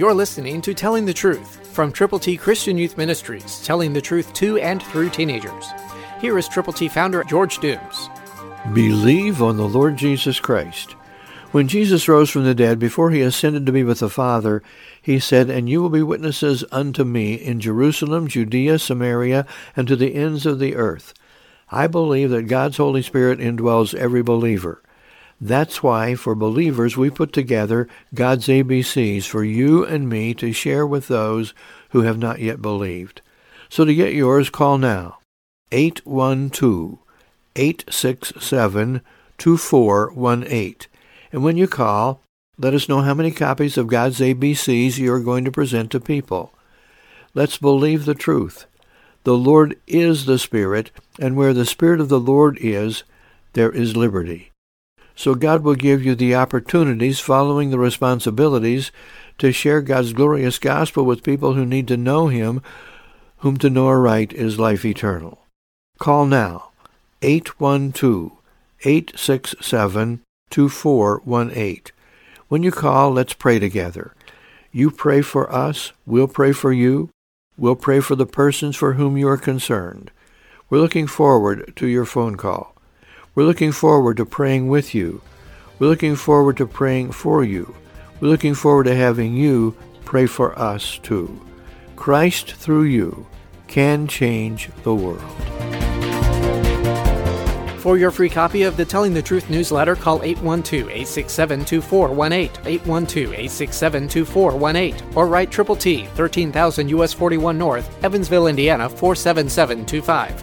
You're listening to Telling the Truth from Triple T Christian Youth Ministries, telling the truth to and through teenagers. Here is Triple T founder George Dooms. Believe on the Lord Jesus Christ. When Jesus rose from the dead, before he ascended to be with the Father, he said, "And you will be witnesses unto me in Jerusalem, Judea, Samaria, and to the ends of the earth." I believe that God's Holy Spirit indwells every believer. That's why, for believers, we put together God's ABCs for you and me to share with those who have not yet believed. So to get yours, call now, 812-867-2418. And when you call, let us know how many copies of God's ABCs you are going to present to people. Let's believe the truth. The Lord is the Spirit, and where the Spirit of the Lord is, there is liberty. So God will give you the opportunities following the responsibilities to share God's glorious gospel with people who need to know him, whom to know aright is life eternal. Call now, 812-867-2418. When you call, let's pray together. You pray for us, we'll pray for you, we'll pray for the persons for whom you are concerned. We're looking forward to your phone call. We're looking forward to praying with you. We're looking forward to praying for you. We're looking forward to having you pray for us too. Christ through you can change the world. For your free copy of the Telling the Truth newsletter, call 812-867-2418, 812-867-2418, or write Triple T, 13,000 U.S. 41 North, Evansville, Indiana, 47725.